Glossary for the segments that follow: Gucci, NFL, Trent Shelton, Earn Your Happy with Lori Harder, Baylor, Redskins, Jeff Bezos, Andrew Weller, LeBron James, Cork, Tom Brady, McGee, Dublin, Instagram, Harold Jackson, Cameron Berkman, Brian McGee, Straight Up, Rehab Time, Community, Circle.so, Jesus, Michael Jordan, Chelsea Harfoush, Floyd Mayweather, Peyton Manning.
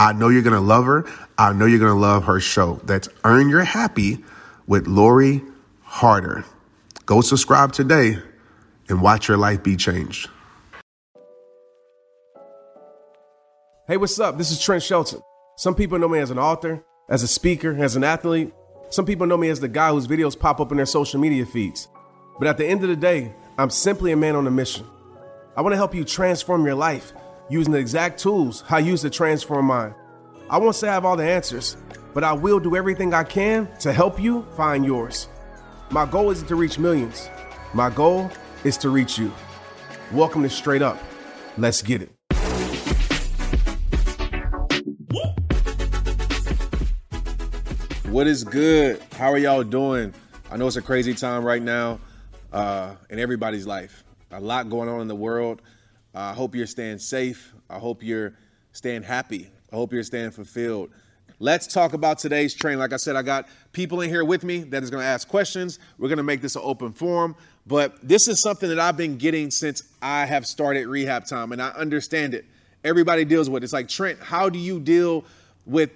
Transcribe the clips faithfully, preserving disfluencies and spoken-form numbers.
I know you're going to love her. I know you're going to love her show. That's Earn Your Happy with Lori Harder. Go subscribe today and watch your life be changed. Hey, what's up? This is Trent Shelton. Some people know me as an author, as a speaker, as an athlete. Some people know me as the guy whose videos pop up in their social media feeds. But at the end of the day, I'm simply a man on a mission. I want to help you transform your life using the exact tools I use to transform mine. I won't say I have all the answers, but I will do everything I can to help you find yours. My goal isn't to reach millions. My goal is to reach you. Welcome to Straight Up. Let's get it. What is good? How are y'all doing? I know it's a crazy time right now uh, in everybody's life. A lot going on in the world. I uh, hope you're staying safe. I hope you're staying happy. I hope you're staying fulfilled. Let's talk about today's training. Like I said, I got people in here with me that is going to ask questions. We're going to make this an open forum. But this is something that I've been getting since I have started Rehab Time, and I understand it. Everybody deals with it. It's like, Trent, how do you deal with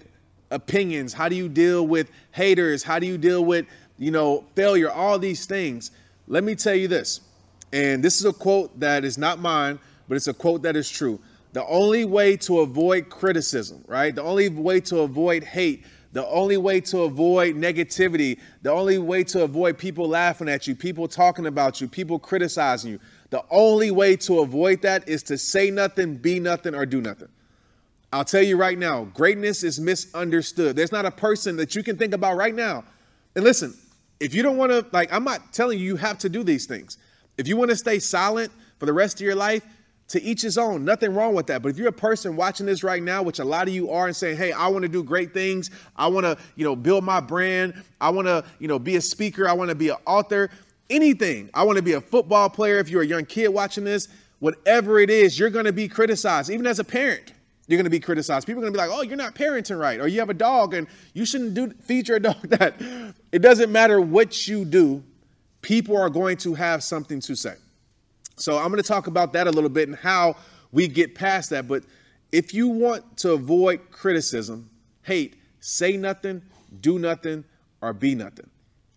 opinions? How do you deal with haters? How do you deal with, you know, failure? All these things. Let me tell you this. And this is a quote that is not mine, but it's a quote that is true. The only way to avoid criticism, right? The only way to avoid hate, the only way to avoid negativity, the only way to avoid people laughing at you, people talking about you, people criticizing you. The only way to avoid that is to say nothing, be nothing, or do nothing. I'll tell you right now, greatness is misunderstood. There's not a person that you can think about right now. And listen, if you don't want to, like, I'm not telling you you have to do these things. If you want to stay silent for the rest of your life, to each his own, nothing wrong with that. But if you're a person watching this right now, which a lot of you are, and saying, hey, I want to do great things. I want to, you know, build my brand. I want to, you know, be a speaker. I want to be an author, anything. I want to be a football player. If you're a young kid watching this, whatever it is, you're going to be criticized. Even as a parent, you're going to be criticized. People are going to be like, oh, you're not parenting right. Or you have a dog and you shouldn't do feed your dog that. It doesn't matter what you do. People are going to have something to say. So I'm going to talk about that a little bit and how we get past that. But if you want to avoid criticism, hate, say nothing, do nothing, or be nothing.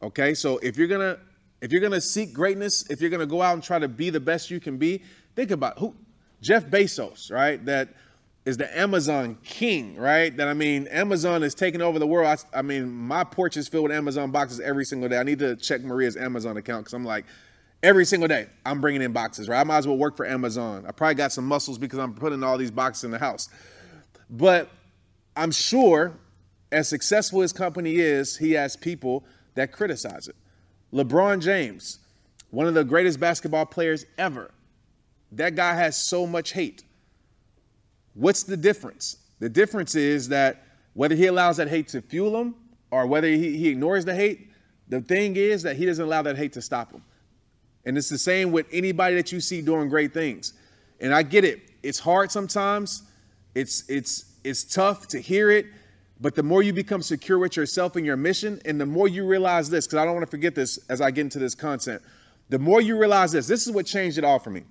Okay? So if you're going to if you're going to seek greatness, if you're going to go out and try to be the best you can be, think about who Jeff Bezos, right? That is the Amazon king, right? That, I mean, Amazon is taking over the world. I, I mean, my porch is filled with Amazon boxes every single day. I need to check Maria's Amazon account because I'm like, every single day, I'm bringing in boxes, right? I might as well work for Amazon. I probably got some muscles because I'm putting all these boxes in the house. But I'm sure as successful as company is, he has people that criticize it. LeBron James, one of the greatest basketball players ever. That guy has so much hate. What's the difference? The difference is that whether he allows that hate to fuel him or whether he, he ignores the hate, the thing is that he doesn't allow that hate to stop him. And it's the same with anybody that you see doing great things. And I get it. It's hard sometimes. It's it's it's tough to hear it. But the more you become secure with yourself and your mission, and the more you realize this, because I don't want to forget this as I get into this content, the more you realize this, this is what changed it all for me.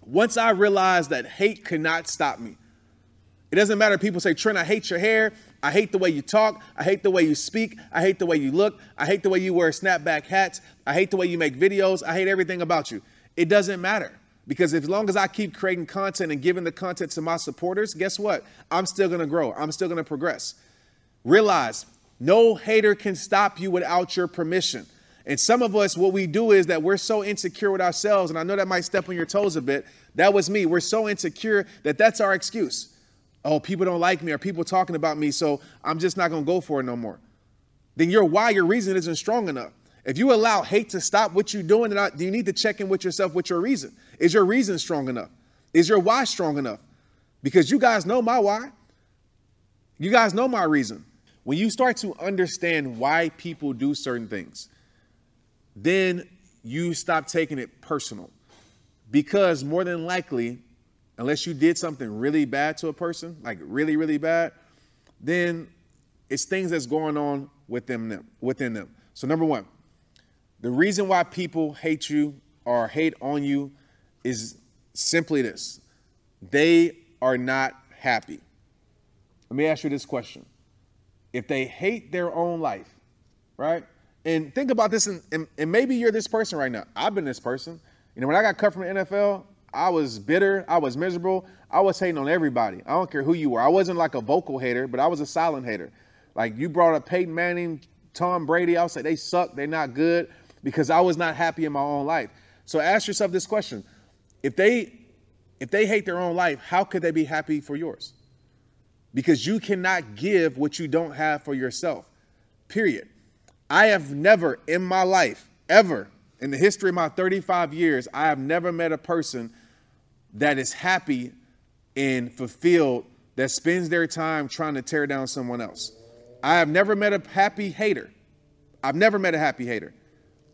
Once I realized that hate could not stop me. It doesn't matter if people say, Trent, I hate your hair. I hate the way you talk. I hate the way you speak. I hate the way you look. I hate the way you wear snapback hats. I hate the way you make videos. I hate everything about you. It doesn't matter, because as long as I keep creating content and giving the content to my supporters, guess what? I'm still going to grow. I'm still going to progress. Realize no hater can stop you without your permission. And some of us, what we do is that we're so insecure with ourselves, and I know that might step on your toes a bit. That was me. We're so insecure that that's our excuse. Oh, people don't like me, or people talking about me, so I'm just not going to go for it no more. Then your why, your reason isn't strong enough. If you allow hate to stop what you're doing, then you need to check in with yourself with your reason. Is your reason strong enough? Is your why strong enough? Because you guys know my why. You guys know my reason. When you start to understand why people do certain things, then you stop taking it personal. Because more than likely, unless you did something really bad to a person, like really, really bad, then it's things that's going on within them. Within them. So number one, the reason why people hate you or hate on you is simply this. They are not happy. Let me ask you this question. If they hate their own life, right? And think about this, and, and, and maybe you're this person right now. I've been this person. You know, when I got cut from the N F L, I was bitter. I was miserable. I was hating on everybody. I don't care who you were. I wasn't like a vocal hater, but I was a silent hater. Like, you brought up Peyton Manning, Tom Brady. I would say they suck. They're not good, because I was not happy in my own life. So ask yourself this question. If they, if they hate their own life, how could they be happy for yours? Because you cannot give what you don't have for yourself, period. I have never in my life, ever, in the history of my thirty-five years, I have never met a person that is happy and fulfilled that spends their time trying to tear down someone else. I have never met a happy hater. I've never met a happy hater.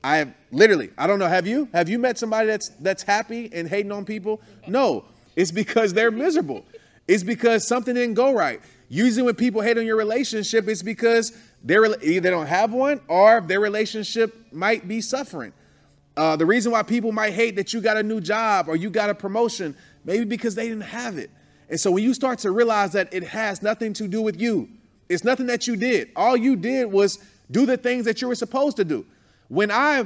I have literally, I don't know, have you? Have you met somebody that's that's happy and hating on people? No, it's because they're miserable. It's because something didn't go right. Usually when people hate on your relationship, it's because they're either they don't have one, or their relationship might be suffering. Uh, the reason why people might hate that you got a new job or you got a promotion, maybe because they didn't have it. And so when you start to realize that it has nothing to do with you, it's nothing that you did. All you did was do the things that you were supposed to do. When I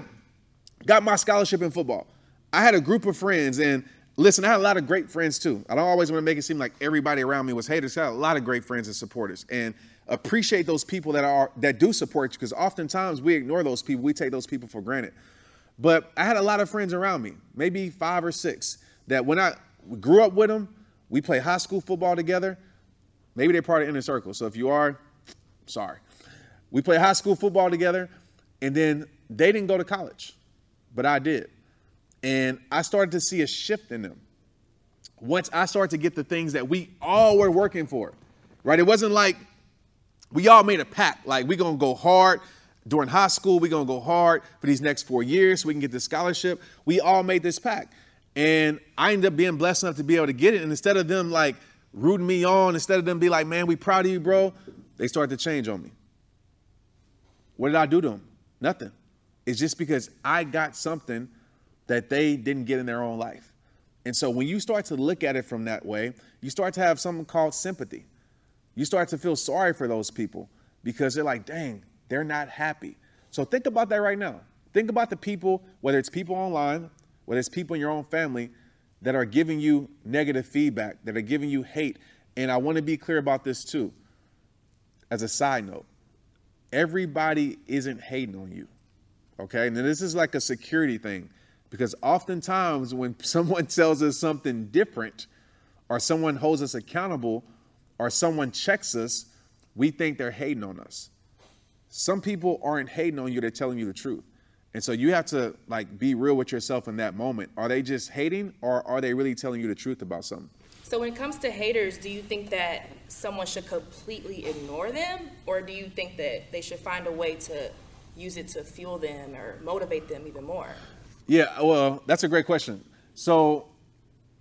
got my scholarship in football, I had a group of friends, and listen, I had a lot of great friends too. I don't always want to make it seem like everybody around me was haters. I had a lot of great friends and supporters, and appreciate those people that are that do support you, because oftentimes we ignore those people. We take those people for granted. But I had a lot of friends around me, maybe five or six, that when I grew up with them, we played high school football together. Maybe they're part of Inner Circle, so if you are, sorry. We played high school football together, and then they didn't go to college, but I did. And I started to see a shift in them. Once I started to get the things that we all were working for, right? It wasn't like we all made a pact, like we're going to go hard during high school. We're going to go hard for these next four years so we can get this scholarship. We all made this pact. And I ended up being blessed enough to be able to get it. And instead of them like rooting me on, instead of them be like, man, we proud of you, bro, they started to change on me. What did I do to them? Nothing. It's just because I got something that they didn't get in their own life. And so when you start to look at it from that way, you start to have something called sympathy. You start to feel sorry for those people, because they're like, dang, they're not happy. So think about that right now. Think about the people, whether it's people online, whether it's people in your own family, that are giving you negative feedback, that are giving you hate. And I want to be clear about this too. As a side note, everybody isn't hating on you, okay? And this is like a security thing. Because oftentimes when someone tells us something different, or someone holds us accountable, or someone checks us, we think they're hating on us. Some people aren't hating on you, they're telling you the truth. And so you have to like be real with yourself in that moment. Are they just hating, or are they really telling you the truth about something? So when it comes to haters, do you think that someone should completely ignore them? Or do you think that they should find a way to use it to fuel them or motivate them even more? Yeah, well, that's a great question. So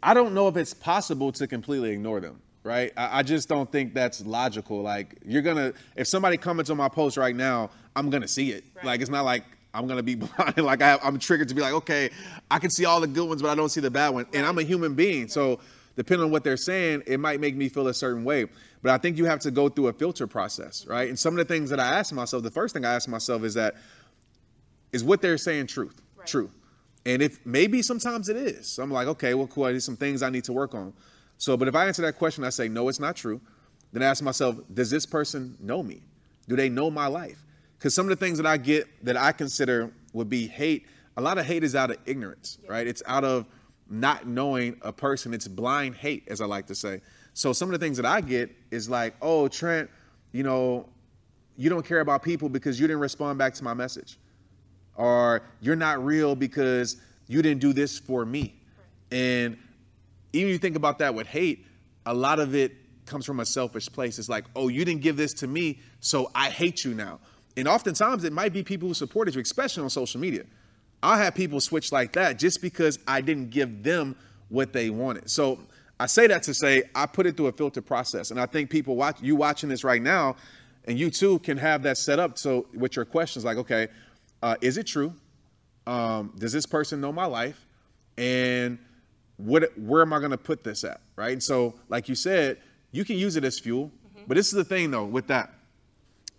I don't know if it's possible to completely ignore them, right? I, I just don't think that's logical. Like, you're going to, if somebody comments on my post right now, I'm going to see it. Right. Like, it's not like I'm going to be blind. Like, I have, I'm triggered to be like, okay, I can see all the good ones, but I don't see the bad one. Right. And I'm a human being. Right. So depending on what they're saying, it might make me feel a certain way. But I think you have to go through a filter process, right? And some of the things that I ask myself, the first thing I ask myself is that, is what they're saying truth? Right. True. And if maybe sometimes it is, so I'm like, okay, well, cool. There's some things I need to work on. So, but if I answer that question, I say, no, it's not true. Then I ask myself, does this person know me? Do they know my life? Because some of the things that I get that I consider would be hate. A lot of hate is out of ignorance, yeah. right? It's out of not knowing a person. It's blind hate, as I like to say. So some of the things that I get is like, oh, Trent, you know, you don't care about people because you didn't respond back to my message. Or you're not real because you didn't do this for me. Right. And even you think about that with hate, a lot of it comes from a selfish place. It's like, oh, you didn't give this to me, so I hate you now. And oftentimes it might be people who supported you, especially on social media. I'll have people switch like that just because I didn't give them what they wanted. So I say that to say I put it through a filter process. And I think people watch you watching this right now, and you too can have that set up. So with your questions like, okay, uh, is it true? Um, does this person know my life? And what, where am I going to put this at? Right. And so, like you said, you can use it as fuel. Mm-hmm. But this is the thing, though, with that.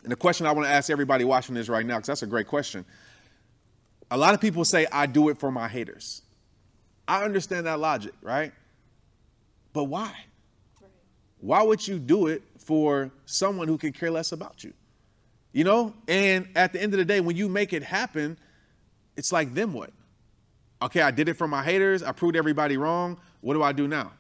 And the question I want to ask everybody watching this right now, because that's a great question. A lot of people say, I do it for my haters. I understand that logic, right? But why? Right. Why would you do it for someone who can care less about you? You know? And at the end of the day, when you make it happen, it's like, then what? Okay, I did it for my haters. I proved everybody wrong. What do I do now?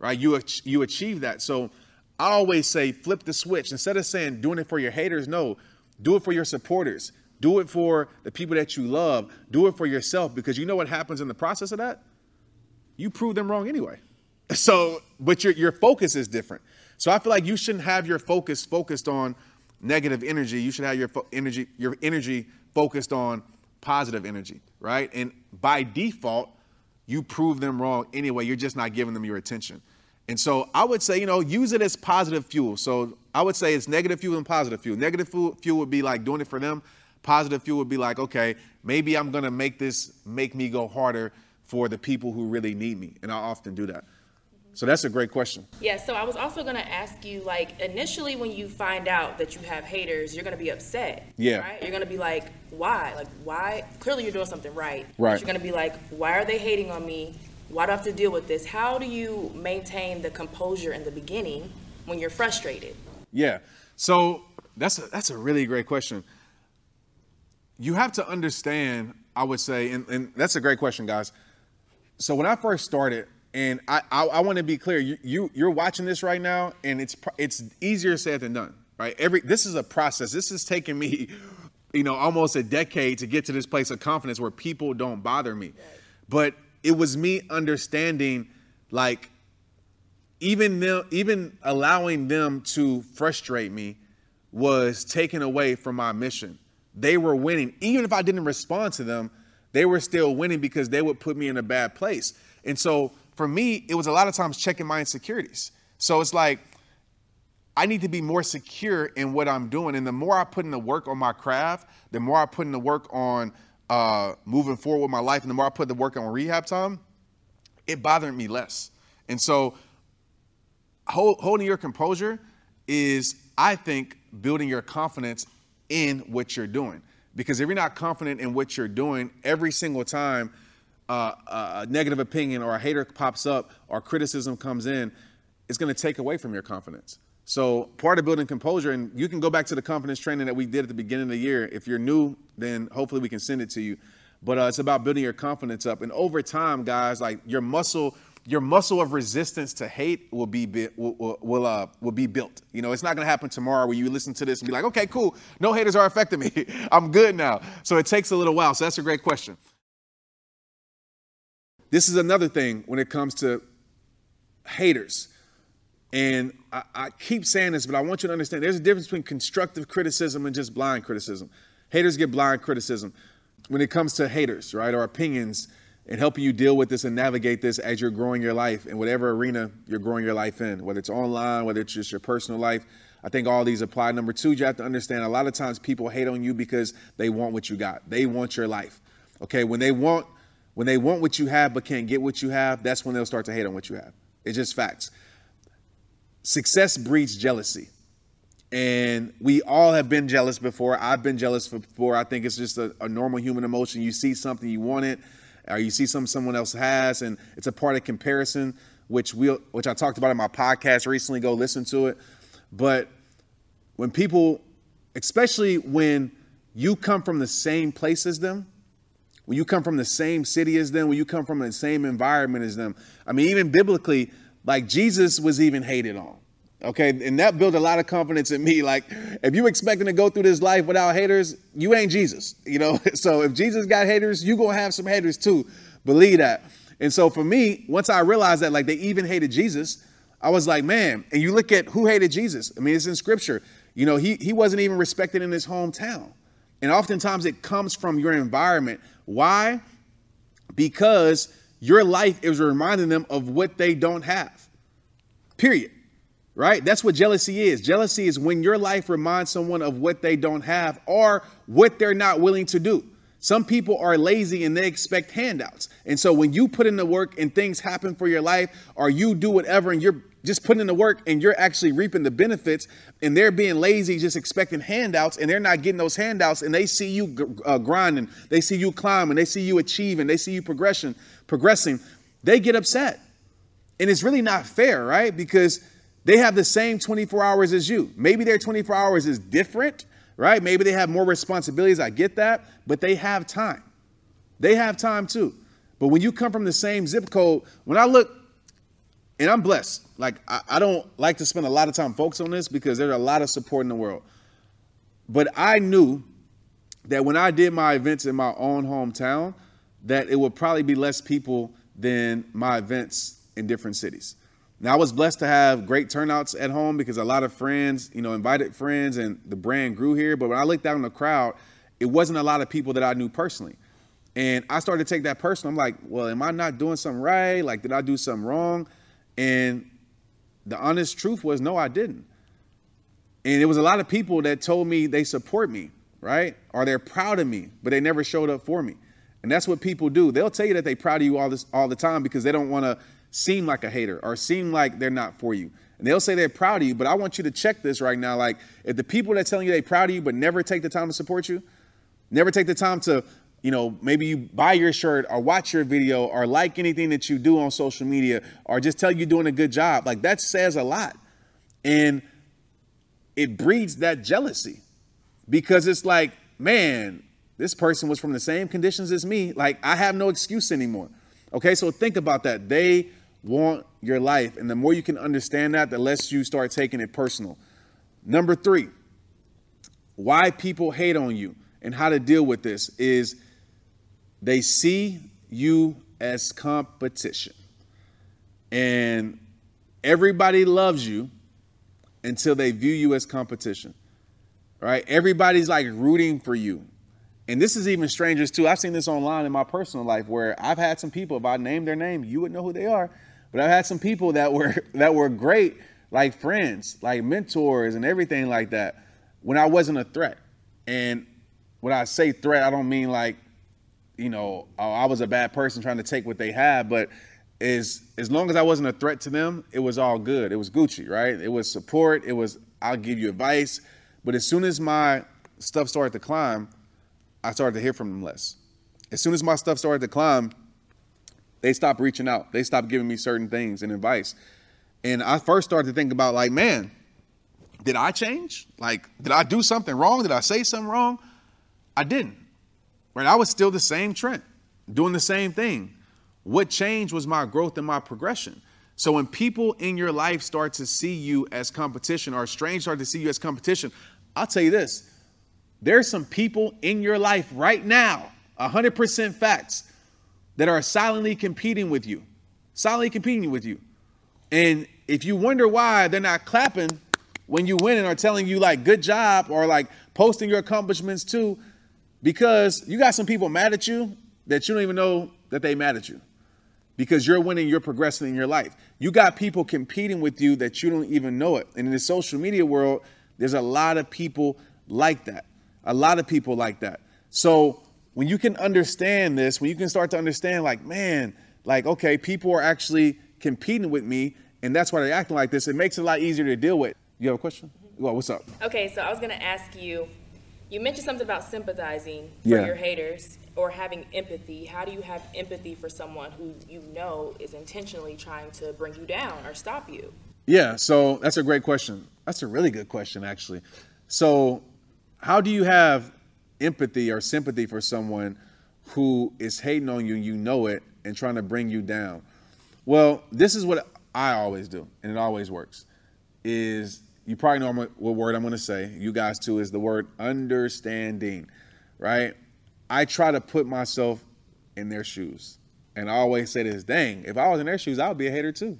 Right? You, you achieve that. So I always say, flip the switch. Instead of saying doing it for your haters, no, do it for your supporters. Do it for the people that you love. Do it for yourself, because you know what happens in the process of that? You prove them wrong anyway. So, but your, your focus is different. So I feel like you shouldn't have your focus focused on negative energy. You should have your fo- energy, your energy focused on positive energy, right? And by default, you prove them wrong anyway. You're just not giving them your attention. And so I would say, you know, use it as positive fuel. So I would say it's negative fuel and positive fuel. Negative fuel would be like doing it for them. Positive fuel would be like, okay, maybe I'm going to make this make me go harder for the people who really need me. And I often do that. Mm-hmm. So that's a great question. Yeah. So I was also going to ask you, like, initially when you find out that you have haters, you're going to be upset. Yeah. Right? You're going to be like, why? Like, why? Clearly you're doing something right. Right. But you're going to be like, why are they hating on me? Why do I have to deal with this? How do you maintain the composure in the beginning when you're frustrated? Yeah. So that's a, that's a really great question. You have to understand, I would say, and, and that's a great question, guys. So when I first started, and I, I, I want to be clear, you, you, you're watching this right now, and it's it's easier said than done, right? Every this is a process. This has taken me, you know, almost a decade to get to this place of confidence where people don't bother me. But it was me understanding, like, even them, even allowing them to frustrate me was taken away from my mission. They were winning. Even if I didn't respond to them, they were still winning because they would put me in a bad place. And so for me, it was a lot of times checking my insecurities. So it's like, I need to be more secure in what I'm doing. And the more I put in the work on my craft, the more I put in the work on uh, moving forward with my life, and the more I put the work on Rehab Time, it bothered me less. And so hold, holding your composure is, I think, building your confidence in what you're doing, because if you're not confident in what you're doing, every single time uh, a negative opinion or a hater pops up or criticism comes in, it's going to take away from your confidence. So part of building composure, and you can go back to the confidence training that we did at the beginning of the year. If you're new, then hopefully we can send it to you. But uh, it's about building your confidence up, and over time, guys, like your muscle, your muscle of resistance to hate will be will will, uh, will be built. You know, it's not going to happen tomorrow where you listen to this and be like, okay, cool, no haters are affecting me. I'm good now. So it takes a little while. So that's a great question. This is another thing when it comes to haters. And I, I keep saying this, but I want you to understand there's a difference between constructive criticism and just blind criticism. Haters get blind criticism when it comes to haters, right, or opinions, and helping you deal with this and navigate this as you're growing your life in whatever arena you're growing your life in, whether it's online, whether it's just your personal life. I think all these apply. Number two, you have to understand a lot of times people hate on you because they want what you got. They want your life. Okay, when they want when they want what you have but can't get what you have, that's when they'll start to hate on what you have. It's just facts. Success breeds jealousy. And we all have been jealous before. I've been jealous before. I think it's just a, a normal human emotion. You see something, you want it, or you see something someone else has, and it's a part of comparison, which we we'll, which I talked about in my podcast recently. Go listen to it. But when people, especially when you come from the same place as them, when you come from the same city as them, when you come from the same environment as them. I mean, even biblically, like Jesus was even hated on. Okay, and that built a lot of confidence in me. Like, if you expecting to go through this life without haters, you ain't Jesus, you know? So if Jesus got haters, you gonna have some haters too. Believe that. And so for me, once I realized that, like, they even hated Jesus, I was like, man. And you look at who hated Jesus. I mean, it's in scripture. You know, he, he wasn't even respected in his hometown. And oftentimes it comes from your environment. Why? Because your life is reminding them of what they don't have, period. Right? That's what jealousy is. Jealousy is when your life reminds someone of what they don't have or what they're not willing to do. Some people are lazy and they expect handouts. And so when you put in the work and things happen for your life, or you do whatever and you're just putting in the work and you're actually reaping the benefits, and they're being lazy, just expecting handouts, and they're not getting those handouts, and they see you uh, grinding, they see you climbing, they see you achieving, they see you progression, progressing, they get upset. And it's really not fair, right? Because they have the same twenty-four hours as you. Maybe their twenty-four hours is different, right? Maybe they have more responsibilities. I get that. But they have time. They have time too. But when you come from the same zip code, when I look, and I'm blessed. Like, I, I don't like to spend a lot of time focused on this because there's a lot of support in the world. But I knew that when I did my events in my own hometown, that it would probably be less people than my events in different cities. Now, I was blessed to have great turnouts at home because a lot of friends, you know, invited friends, and the brand grew here. But when I looked out in the crowd, it wasn't a lot of people that I knew personally. And I started to take that personal. I'm like, well, am I not doing something right? Like, did I do something wrong? And the honest truth was, no, I didn't. And it was a lot of people that told me they support me, right? Or they're proud of me, but they never showed up for me. And that's what people do. They'll tell you that they're proud of you all this all the time because they don't want to seem like a hater or seem like they're not for you. And they'll say they're proud of you, but I want you to check this right now. Like, if the people that are telling you they're proud of you, but never take the time to support you, never take the time to, you know, maybe you buy your shirt or watch your video or like anything that you do on social media or just tell you you're doing a good job. Like, that says a lot. And it breeds that jealousy because it's like, man, this person was from the same conditions as me. Like, I have no excuse anymore. Okay, so think about that. They want your life. And the more you can understand that, the less you start taking it personal. Number three, why people hate on you and how to deal with this is they see you as competition. And everybody loves you until they view you as competition, right? Everybody's like rooting for you. And this is even strangers too. I've seen this online in my personal life where I've had some people, if I named their name, you would know who they are. But I've had some people that were that were great, like friends, like mentors and everything like that, when I wasn't a threat. And when I say threat, I don't mean like, you know, oh, I was a bad person trying to take what they had. But as, as long as I wasn't a threat to them, it was all good. It was Gucci, right? It was support. It was, I'll give you advice. But as soon as my stuff started to climb, I started to hear from them less. As soon as my stuff started to climb, they stopped reaching out. They stopped giving me certain things and advice. And I first started to think about like, man, did I change? Like, did I do something wrong? Did I say something wrong? I didn't. Right? I was still the same Trent, doing the same thing. What changed was my growth and my progression. So when people in your life start to see you as competition, or strangers start to see you as competition, I'll tell you this. There's some people in your life right now, one hundred percent facts, that are silently competing with you, silently competing with you. And if you wonder why they're not clapping when you win and are telling you like, good job, or like posting your accomplishments too, because you got some people mad at you that you don't even know that they mad at you because you're winning, you're progressing in your life. You got people competing with you that you don't even know it. And in the social media world, there's a lot of people like that. A lot of people like that. So when you can understand this, when you can start to understand like, man, like, okay, people are actually competing with me and that's why they're acting like this. It makes it a lot easier to deal with. You have a question? Well, what's up? Okay, so I was gonna ask you, you mentioned something about sympathizing for yeah. your haters or having empathy. How do you have empathy for someone who you know is intentionally trying to bring you down or stop you? Yeah, so that's a great question. That's a really good question, actually. So, how do you have empathy or sympathy for someone who is hating on you, you know it, and trying to bring you down. Well, this is what I always do, and it always works, is you probably know what word I'm going to say, you guys too, is the word understanding, right? I try to put myself in their shoes. And I always say this, dang, if I was in their shoes, I would be a hater too.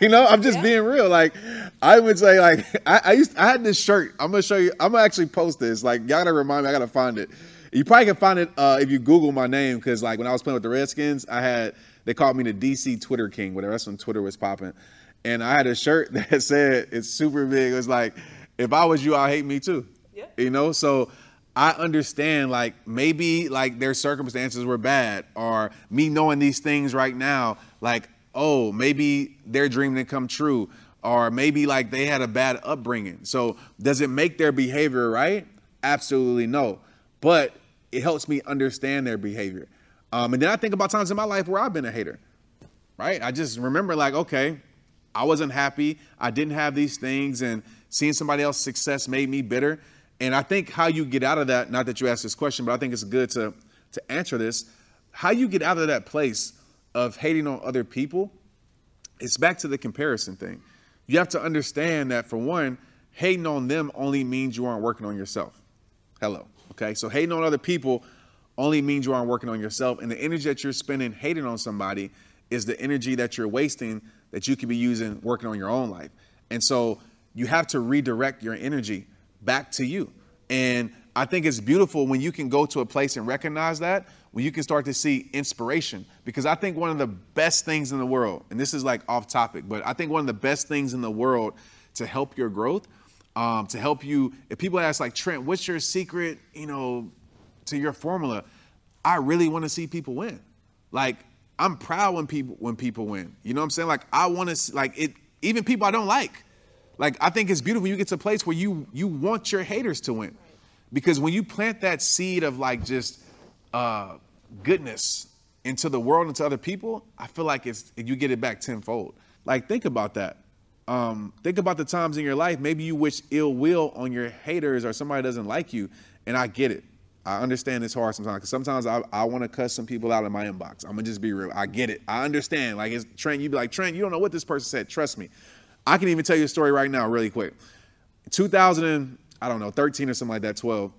You know, I'm just yeah. being real. Like, I would say, like, I, I used, I had this shirt. I'm going to show you. I'm going to actually post this. Like, y'all got to remind me. I got to find it. You probably can find it uh, if you Google my name, because, like, when I was playing with the Redskins, I had, they called me the D C Twitter King, whatever. That's when Twitter was popping. And I had a shirt that said, it's super big. It was like, if I was you, I'd hate me too. Yeah. You know, so I understand, like, maybe, like, their circumstances were bad, or me knowing these things right now, like, oh, maybe their dream didn't come true, or maybe, like, they had a bad upbringing. So does it make their behavior right? Absolutely no. But it helps me understand their behavior. Um, and then I think about times in my life where I've been a hater, right? I just remember, like, okay, I wasn't happy. I didn't have these things, and seeing somebody else's success made me bitter. And I think how you get out of that, not that you asked this question, but I think it's good to, to answer this, how you get out of that place of hating on other people, it's back to the comparison thing. You have to understand that, for one, hating on them only means you aren't working on yourself. Hello. Okay, so hating on other people only means you aren't working on yourself. And the energy that you're spending hating on somebody is the energy that you're wasting that you could be using working on your own life. And so you have to redirect your energy back to you. And I think it's beautiful when you can go to a place and recognize that, when you can start to see inspiration. Because I think one of the best things in the world, and this is like off topic, but I think one of the best things in the world to help your growth, um, to help you, if people ask, like, Trent, what's your secret, you know, to your formula? I really want to see people win. Like, I'm proud when people, when people win, you know what I'm saying? Like, I want to, like, it, even people I don't like, like, I think it's beautiful. You get to a place where you, you want your haters to win, because when you plant that seed of, like, just, uh, goodness into the world and to other people, I feel like it's, you get it back tenfold. Like, think about that. Um, think about the times in your life, maybe you wish ill will on your haters or somebody doesn't like you. And I get it. I understand it's hard sometimes, because sometimes I, I want to cuss some people out in my inbox. I'm going to just be real. I get it. I understand. Like, it's Trent, you'd be like, Trent, you don't know what this person said. Trust me. I can even tell you a story right now really quick. two thousand, and, I don't know, thirteen or something like that, twelve.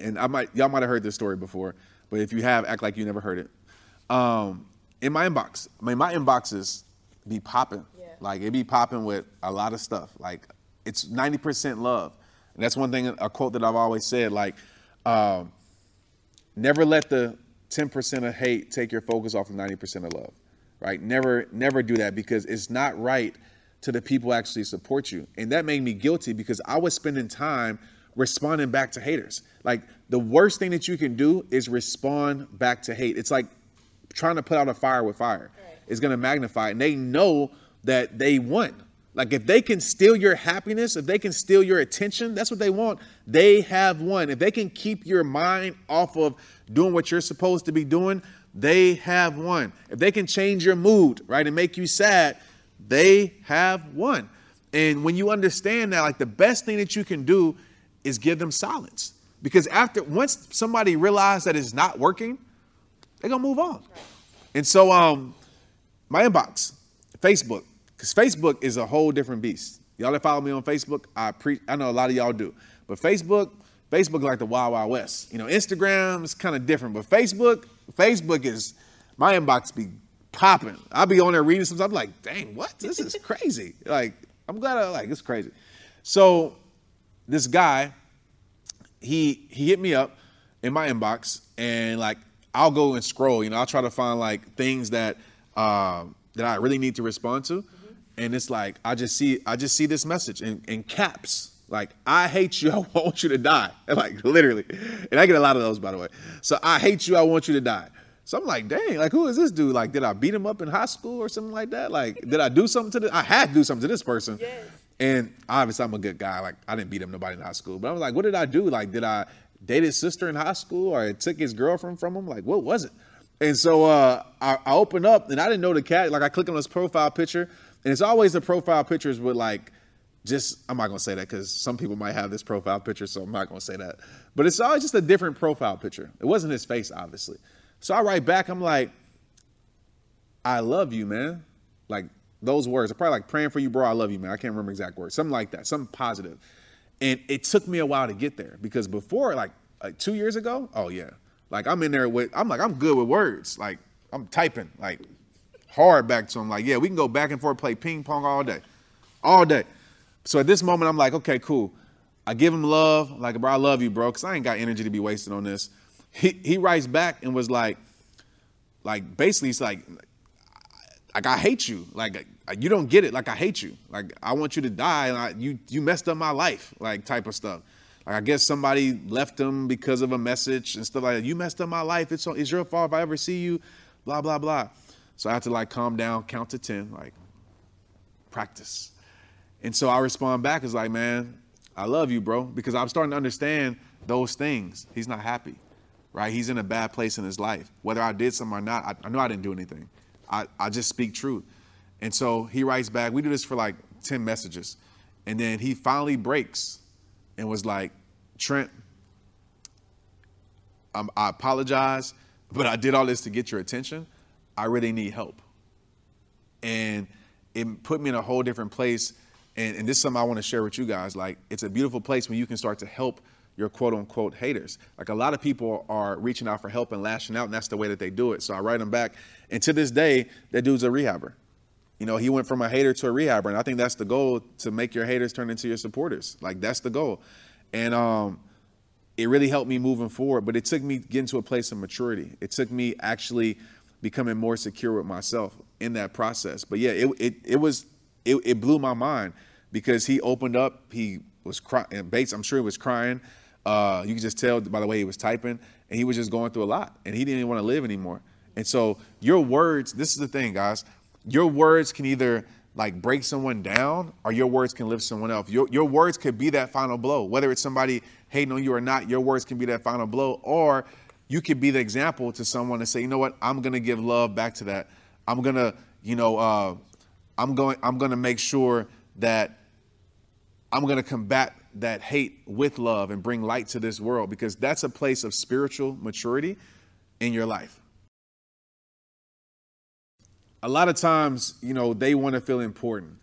And I might, y'all might have heard this story before, but if you have, act like you never heard it. Um, in my inbox, I mean, my inboxes be popping. Yeah. Like, it be popping with a lot of stuff. Like, it's ninety percent love. And that's one thing, a quote that I've always said, like, Um, never let the ten percent of hate take your focus off of ninety percent of love, right? Never, never do that, because it's not right to the people who actually support you. And that made me guilty, because I was spending time responding back to haters. Like, the worst thing that you can do is respond back to hate. It's like trying to put out a fire with fire. Right. It's going to magnify. And they know that they won. Like, if they can steal your happiness, if they can steal your attention, that's what they want. They have won. If they can keep your mind off of doing what you're supposed to be doing, they have won. If they can change your mood, right, and make you sad, they have won. And when you understand that, like, the best thing that you can do is give them silence. Because after, once somebody realizes that it's not working, they're going to move on. Right. And so um, my inbox, Facebook. Because Facebook is a whole different beast. Y'all that follow me on Facebook, I pre- I know a lot of y'all do. But Facebook, Facebook is like the Wild Wild West. You know, Instagram is kind of different. But Facebook, Facebook is, my inbox be popping. I'll be on there reading something. I'm like, dang, what? This is crazy. Like, I'm glad I, like, it's crazy. So this guy, he he hit me up in my inbox. And, like, I'll go and scroll. You know, I'll try to find, like, things that, uh, that I really need to respond to. And it's like, I just see, I just see this message in, in caps. Like, I hate you. I want you to die. And, like, literally. And I get a lot of those, by the way. So, I hate you. I want you to die. So I'm like, dang, like, who is this dude? Like, did I beat him up in high school or something like that? Like, did I do something to this? I had to do something to this person. Yes. And obviously I'm a good guy. Like, I didn't beat up nobody in high school, but I was like, what did I do? Like, did I date his sister in high school, or I took his girlfriend from him? Like, what was it? And so uh, I, I opened up, and I didn't know the cat. Like, I clicked on his profile picture. And it's always the profile pictures with, like, just, I'm not going to say that because some people might have this profile picture, so I'm not going to say that. But it's always just a different profile picture. It wasn't his face, obviously. So I write back, I'm like, I love you, man. Like those words, I'm probably like praying for you, bro. I love you, man. I can't remember exact words, something like that, something positive. And it took me a while to get there because before, like, like two years ago, oh yeah. Like I'm in there with, I'm like, I'm good with words. Like I'm typing like hard back to him. Like, yeah, we can go back and forth, play ping pong all day, all day. So at this moment, I'm like, okay, cool. I give him love. I'm like, bro, I love you, bro. Cause I ain't got energy to be wasted on this. He, he writes back and was like, like basically it's like, like, I hate you. Like, you don't get it. Like, I hate you. Like, I want you to die. And I, you, you messed up my life, like type of stuff. Like, I guess somebody left him because of a message and stuff like that. You messed up my life. It's, it's your fault if I ever see you, blah, blah, blah. So I have to like calm down, count to ten, like practice. And so I respond back is like, man, I love you, bro. Because I'm starting to understand those things. He's not happy, right? He's in a bad place in his life. Whether I did something or not, I, I know I didn't do anything. I, I just speak truth. And so he writes back. We do this for like ten messages. And then he finally breaks and was like, Trent, I'm, I apologize, but I did all this to get your attention. I really need help. And it put me in a whole different place. And, and this is something I want to share with you guys. Like, it's a beautiful place when you can start to help your quote unquote haters. Like a lot of people are reaching out for help and lashing out, and that's the way that they do it. So I write them back. And to this day, that dude's a rehabber. You know, he went from a hater to a rehabber. And I think that's the goal, to make your haters turn into your supporters. Like that's the goal. And um, it really helped me moving forward, but it took me getting to a place of maturity. It took me actually becoming more secure with myself in that process. But yeah, it, it, it was, it, it blew my mind because he opened up, he was crying, Bates, I'm sure he was crying. Uh, you can just tell by the way he was typing, and he was just going through a lot, and he didn't even want to live anymore. And so your words, this is the thing, guys, your words can either like break someone down, or your words can lift someone up. Your, your words could be that final blow, whether it's somebody hating on you or not, your words can be that final blow, or you could be the example to someone and say, you know what, I'm going to give love back to that. I'm going to, you know, uh, I'm going, I'm going to make sure that I'm going to combat that hate with love and bring light to this world, because that's a place of spiritual maturity in your life. A lot of times, you know, they want to feel important.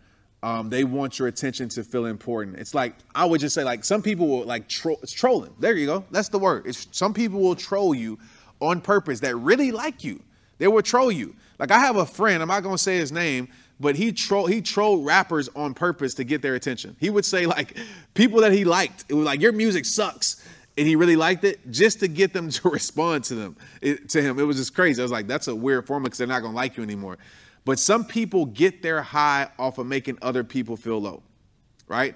Um, they want your attention to feel important. It's like, I would just say like, some people will like troll, it's trolling. There you go. That's the word. It's, some people will troll you on purpose that really like you. They will troll you. Like I have a friend, I'm not going to say his name, but he troll he trolled rappers on purpose to get their attention. He would say like people that he liked, it was like, your music sucks. And he really liked it just to get them to respond to them, it, to him. It was just crazy. I was like, that's a weird formula because they're not going to like you anymore. But some people get their high off of making other people feel low, right?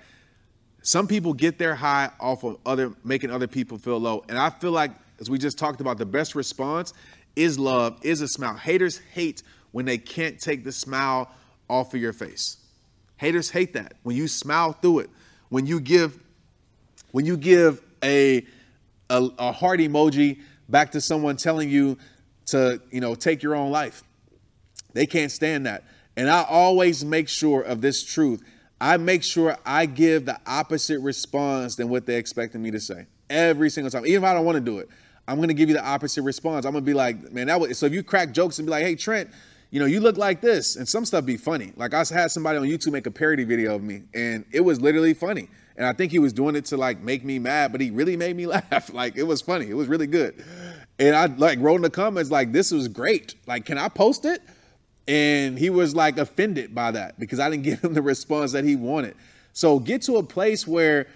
Some people get their high off of other making other people feel low. And I feel like, as we just talked about, the best response is love, is a smile. Haters hate when they can't take the smile off of your face. Haters hate that. When you smile through it, when you give, when you give a, a, a heart emoji back to someone telling you to, you know, take your own life, they can't stand that. And I always make sure of this truth. I make sure I give the opposite response than what they expected me to say every single time. Even if I don't want to do it, I'm going to give you the opposite response. I'm going to be like, man, that was, so if you crack jokes and be like, hey, Trent, you know, you look like this, and some stuff be funny. Like I had somebody on YouTube make a parody video of me, and it was literally funny. And I think he was doing it to like make me mad, but he really made me laugh. Like it was funny. It was really good. And I like wrote in the comments, like, this was great. Like, can I post it? And he was like offended by that because I didn't give him the response that he wanted. So get to a place where,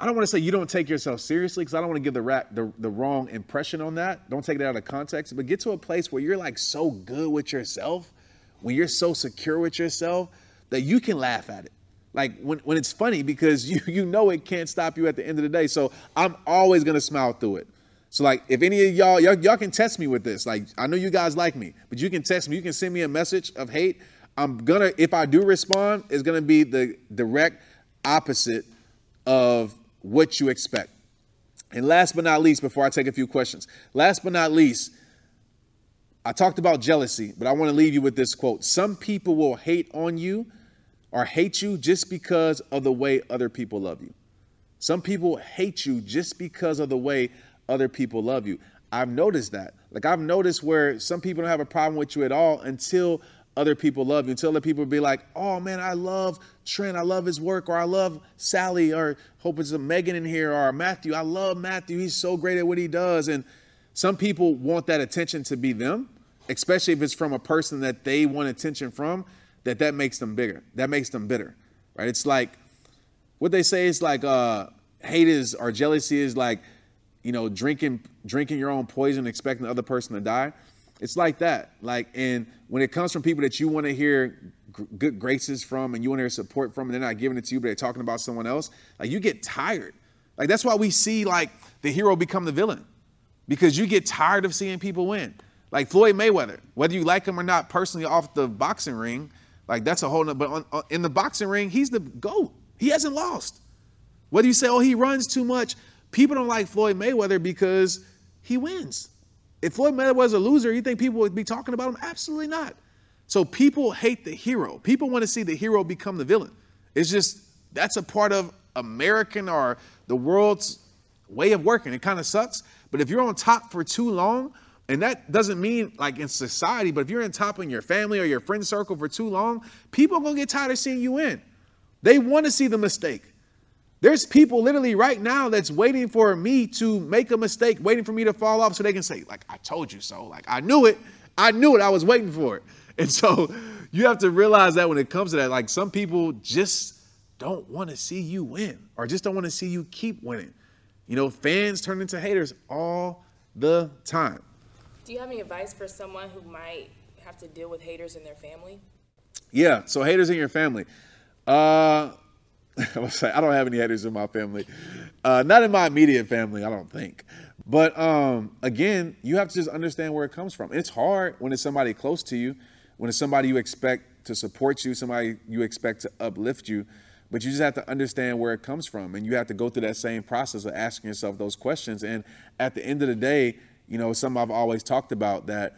I don't want to say you don't take yourself seriously, because I don't want to give the, rap, the the wrong impression on that. Don't take it out of context, but get to a place where you're like so good with yourself, when you're so secure with yourself that you can laugh at it. Like when, when it's funny, because you, you know it can't stop you at the end of the day. So I'm always going to smile through it. So like if any of y'all, y'all, y'all can test me with this. Like I know you guys like me, but you can test me. You can send me a message of hate. I'm going to, if I do respond, it's going to be the direct opposite of what you expect. And last but not least, before I take a few questions, last but not least, I talked about jealousy, but I want to leave you with this quote. Some people will hate on you or hate you just because of the way other people love you. Some people hate you just because of the way other people love you. I've noticed that. Like, I've noticed where some people don't have a problem with you at all until other people love you, until other people be like, oh man, I love Trent, I love his work, or I love Sally, or hope it's a Megan in here, or Matthew, I love Matthew, he's so great at what he does. And some people want that attention to be them, especially if it's from a person that they want attention from, that that makes them bigger, that makes them bitter, right? It's like, what they say is like uh, hate is, or jealousy is like, you know, drinking drinking your own poison, expecting the other person to die. It's like that. Like, and when it comes from people that you want to hear g- good graces from and you want to hear support from, and they're not giving it to you, but they're talking about someone else, like, you get tired. Like, that's why we see like the hero become the villain, because you get tired of seeing people win. Like Floyd Mayweather, whether you like him or not personally off the boxing ring, like, that's a whole nother, but on, on, in the boxing ring, he's the GOAT. He hasn't lost. Whether you say, oh, he runs too much, people don't like Floyd Mayweather because he wins. If Floyd Mayweather was a loser, you think people would be talking about him? Absolutely not. So people hate the hero. People want to see the hero become the villain. It's just, that's a part of American or the world's way of working. It kind of sucks. But if you're on top for too long, and that doesn't mean like in society, but if you're on top in your family or your friend circle for too long, people are going to get tired of seeing you win. They want to see the mistake. There's people literally right now that's waiting for me to make a mistake, waiting for me to fall off so they can say, like, I told you so. Like, I knew it. I knew it. I was waiting for it. And so you have to realize that when it comes to that, like, some people just don't want to see you win, or just don't want to see you keep winning. You know, fans turn into haters all the time. Do you have any advice for someone who might have to deal with haters in their family? Yeah. So haters in your family. Uh... I was like, I don't have any haters in my family, uh, not in my immediate family, I don't think. But um, again, you have to just understand where it comes from. It's hard when it's somebody close to you, when it's somebody you expect to support you, somebody you expect to uplift you, but you just have to understand where it comes from. And you have to go through that same process of asking yourself those questions. And at the end of the day, you know, something I've always talked about, that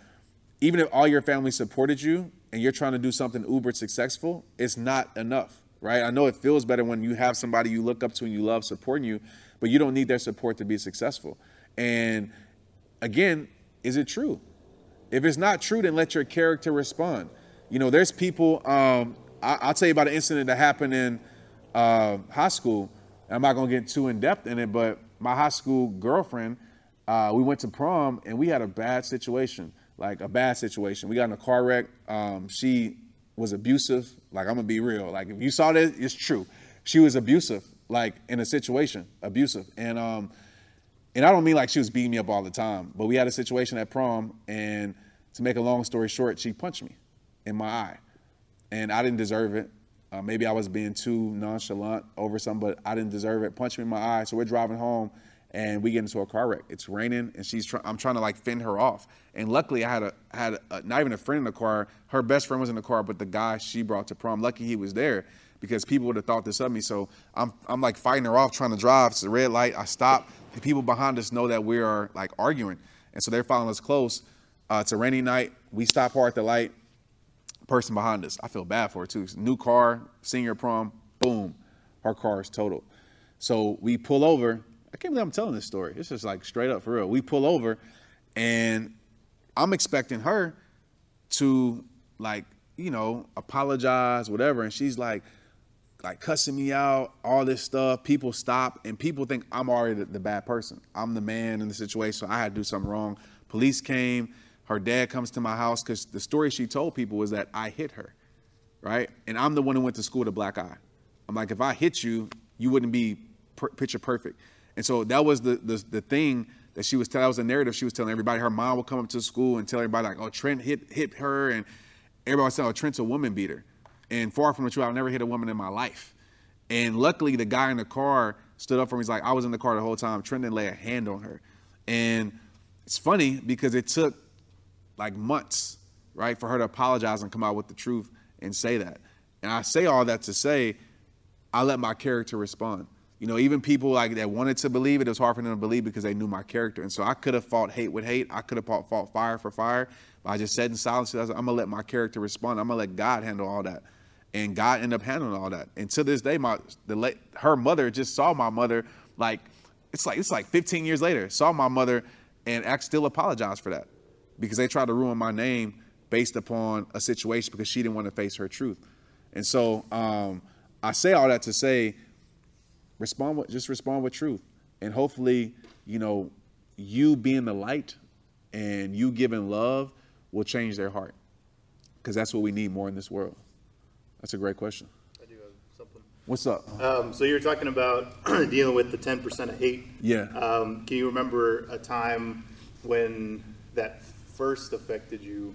even if all your family supported you and you're trying to do something uber successful, it's not enough. Right? I know it feels better when you have somebody you look up to and you love supporting you, but you don't need their support to be successful. And again, is it true? If it's not true, then let your character respond. You know, there's people, um, I, I'll tell you about an incident that happened in uh, high school. I'm not going to get too in depth in it, but my high school girlfriend, uh, we went to prom and we had a bad situation, like a bad situation. We got in a car wreck. Um, she was abusive. Like, I'm gonna be real. Like, if you saw this, it's true. She was abusive, like in a situation, abusive. And um, and I don't mean like she was beating me up all the time, but we had a situation at prom, and to make a long story short, she punched me in my eye. And I didn't deserve it. Uh, maybe I was being too nonchalant over something, but I didn't deserve it. Punched me in my eye. So we're driving home and we get into a car wreck. It's raining, and she's try- I'm trying to like fend her off. And luckily, I had a had a, not even a friend in the car. Her best friend was in the car, but the guy she brought to prom, lucky he was there, because people would have thought this of me. So I'm I'm like fighting her off, trying to drive. It's a red light. I stop. The people behind us know that we are like arguing, and so they're following us close. Uh, it's a rainy night. We stop hard at the light. Person behind us. I feel bad for her too. New car, senior prom. Boom, her car is totaled. So we pull over. I can't believe I'm telling this story. It's just like straight up for real. We pull over and I'm expecting her to like, you know, apologize, whatever. And she's like, like cussing me out, all this stuff. People stop and people think I'm already the, the bad person. I'm the man in the situation. So I had to do something wrong. Police came. Her dad comes to my house because the story she told people was that I hit her. Right. And I'm the one who went to school with a black eye. I'm like, if I hit you, you wouldn't be per- picture perfect. And so that was the, the the thing that she was telling, that was the narrative she was telling everybody. Her mom would come up to school and tell everybody like, oh, Trent hit hit her. And everybody would say, oh, Trent's a woman beater. And far from the truth, I've never hit a woman in my life. And luckily, the guy in the car stood up for me. He's like, I was in the car the whole time. Trent didn't lay a hand on her. And it's funny because it took like months, right, for her to apologize and come out with the truth and say that. And I say all that to say, I let my character respond. You know, even people like that wanted to believe it, it was hard for them to believe because they knew my character. And so I could have fought hate with hate. I could have fought fire for fire. But I just sat in silence. I was like, I'm going to let my character respond. I'm going to let God handle all that. And God ended up handling all that. And to this day, my the her mother just saw my mother, like it's like it's like fifteen years later, saw my mother and act, still apologized for that, because they tried to ruin my name based upon a situation because she didn't want to face her truth. And so um, I say all that to say, respond with, just respond with truth. And hopefully, you know, you being the light and you giving love will change their heart, because that's what we need more in this world. That's a great question. I do have something. What's up? Um, so you were talking about dealing with the ten percent of hate. Yeah. Um, can you remember a time when that first affected you,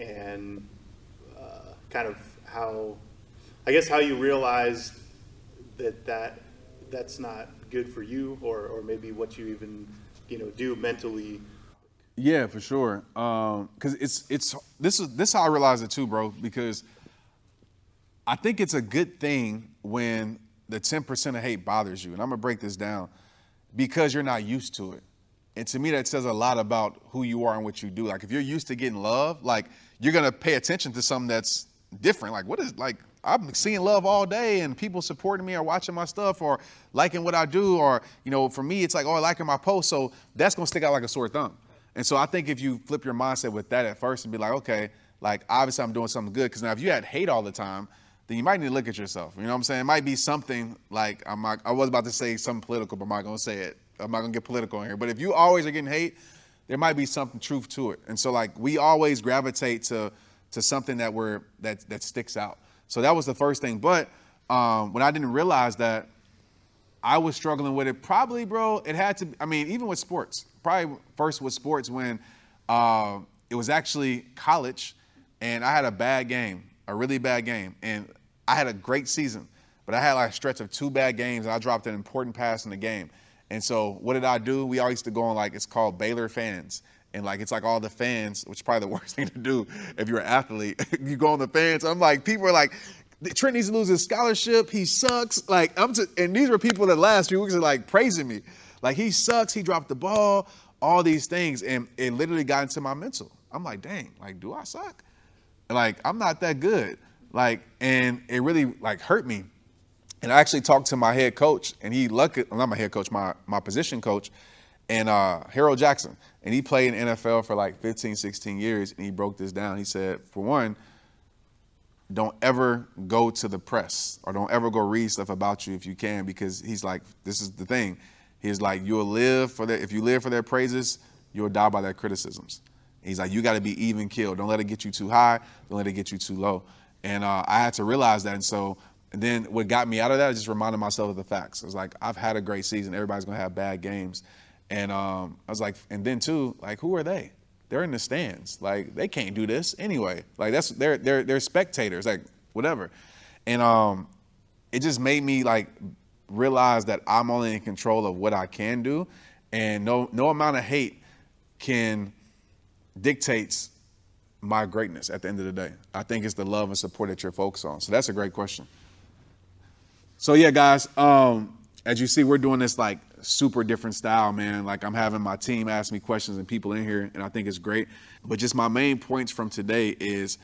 and uh, kind of how, I guess how you realized that, that that's not good for you, or, or maybe what you even, you know, do mentally? Yeah, for sure. Um, 'cause it's, it's, this is, this is how I realized it too, bro, because I think it's a good thing when the ten percent of hate bothers you. And I'm gonna break this down, because you're not used to it. And to me, that says a lot about who you are and what you do. Like, if you're used to getting love, like, you're gonna pay attention to something that's different. Like, what is, like, I'm seeing love all day and people supporting me or watching my stuff or liking what I do, or, you know, for me, it's like, oh, I liking my post. So that's gonna stick out like a sore thumb. And so I think if you flip your mindset with that at first and be like, okay, like, obviously I'm doing something good. 'Cause now if you had hate all the time, then you might need to look at yourself. You know what I'm saying? It might be something like, I'm not, I was about to say something political, but I'm not gonna say it. I'm not gonna get political in here. But if you always are getting hate, there might be something truth to it. And so, like, we always gravitate to to something that we're that that sticks out. So that was the first thing. But um, when I didn't realize that, I was struggling with it. Probably, bro, it had to. I mean, even with sports. Probably first with sports when uh, it was actually college, and I had a bad game, a really bad game, and I had a great season, but I had like a stretch of two bad games, and I dropped an important pass in the game. And so what did I do? We all used to go on, like, it's called Baylor fans. And like, it's like all the fans, which is probably the worst thing to do if you're an athlete. You go on the fans. I'm like, people are like, Trent needs to lose his scholarship. He sucks. Like, I'm just, and these were people that last few weeks are like praising me. Like, he sucks. He dropped the ball, all these things. And it literally got into my mental. I'm like, dang, like, do I suck? Like, I'm not that good. Like, and it really, like, hurt me. And I actually talked to my head coach, and he lucky, not my head coach, my, my position coach, and uh, Harold Jackson. And he played in the N F L for like fifteen, sixteen years, and he broke this down. He said, for one, don't ever go to the press, or don't ever go read stuff about you if you can, because he's like, this is the thing. He's like, you'll live for their, if you live for their praises, you'll die by their criticisms. And he's like, you got to be even keeled. Don't let it get you too high. Don't let it get you too low. And uh, I had to realize that. And so and then what got me out of that, I just reminded myself of the facts. I was like, I've had a great season. Everybody's going to have bad games. And um, I was like, and then too, like, who are they? They're in the stands. Like, they can't do this anyway. Like, that's, they're, they're, they're spectators, like, whatever. And um, it just made me, like, realize that I'm only in control of what I can do. And no, no amount of hate can dictates my greatness at the end of the day. I think it's the love and support that you're focused on. So that's a great question. So yeah, guys, um, as you see, we're doing this like super different style, man. Like, I'm having my team ask me questions and people in here, and I think it's great. But just my main points from today is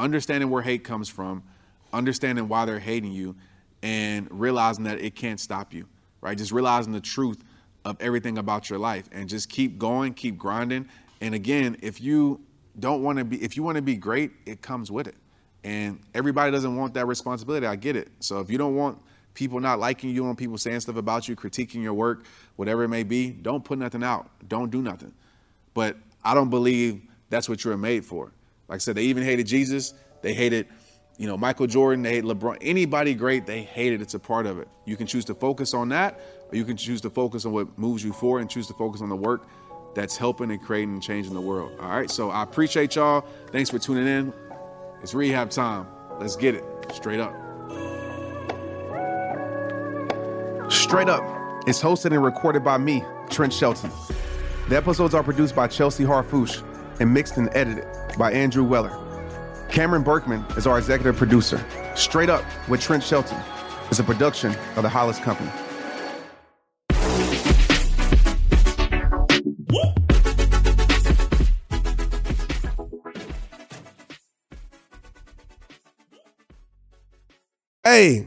understanding where hate comes from, understanding why they're hating you, and realizing that it can't stop you, right? Just realizing the truth of everything about your life, and just keep going, keep grinding. And again, if you don't want to be, if you want to be great, it comes with it. And everybody doesn't want that responsibility. I get it. So if you don't want people not liking you, and people saying stuff about you, critiquing your work, whatever it may be, don't put nothing out. Don't do nothing. But I don't believe that's what you're made for. Like I said, they even hated Jesus. They hated, you know, Michael Jordan. They hate LeBron. Anybody great, they hate it. It's a part of it. You can choose to focus on that, or you can choose to focus on what moves you forward and choose to focus on the work that's helping and creating and changing the world. All right, so I appreciate y'all. Thanks for tuning in. It's Rehab Time. Let's get it. Straight Up. Straight Up is hosted and recorded by me, Trent Shelton. The episodes are produced by Chelsea Harfoush and mixed and edited by Andrew Weller. Cameron Berkman is our executive producer. Straight Up with Trent Shelton is a production of The Hollis Company. hey,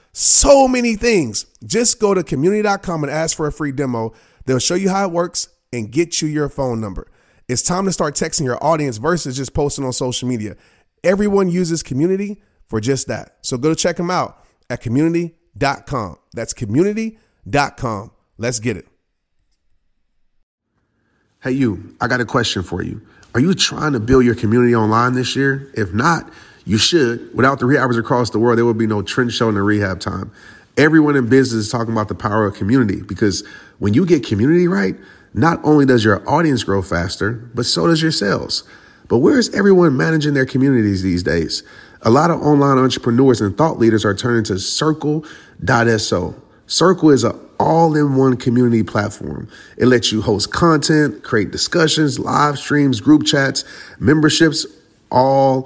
so many things. Just go to community dot com and ask for a free demo. They'll show you how it works and get you your phone number. It's time to start texting your audience versus just posting on social media. Everyone uses Community for just that. So go check them out at community dot com. That's community dot com. Let's get it. Hey, you, I got a question for you. Are you trying to build your community online this year? If not, you should. Without the rehabbers across the world, there would be no Trent Shelton and Rehab Time. Everyone in business is talking about the power of community, because when you get community right, not only does your audience grow faster, but so does your sales. But where is everyone managing their communities these days? A lot of online entrepreneurs and thought leaders are turning to Circle dot S O. Circle is an all-in-one community platform. It lets you host content, create discussions, live streams, group chats, memberships, all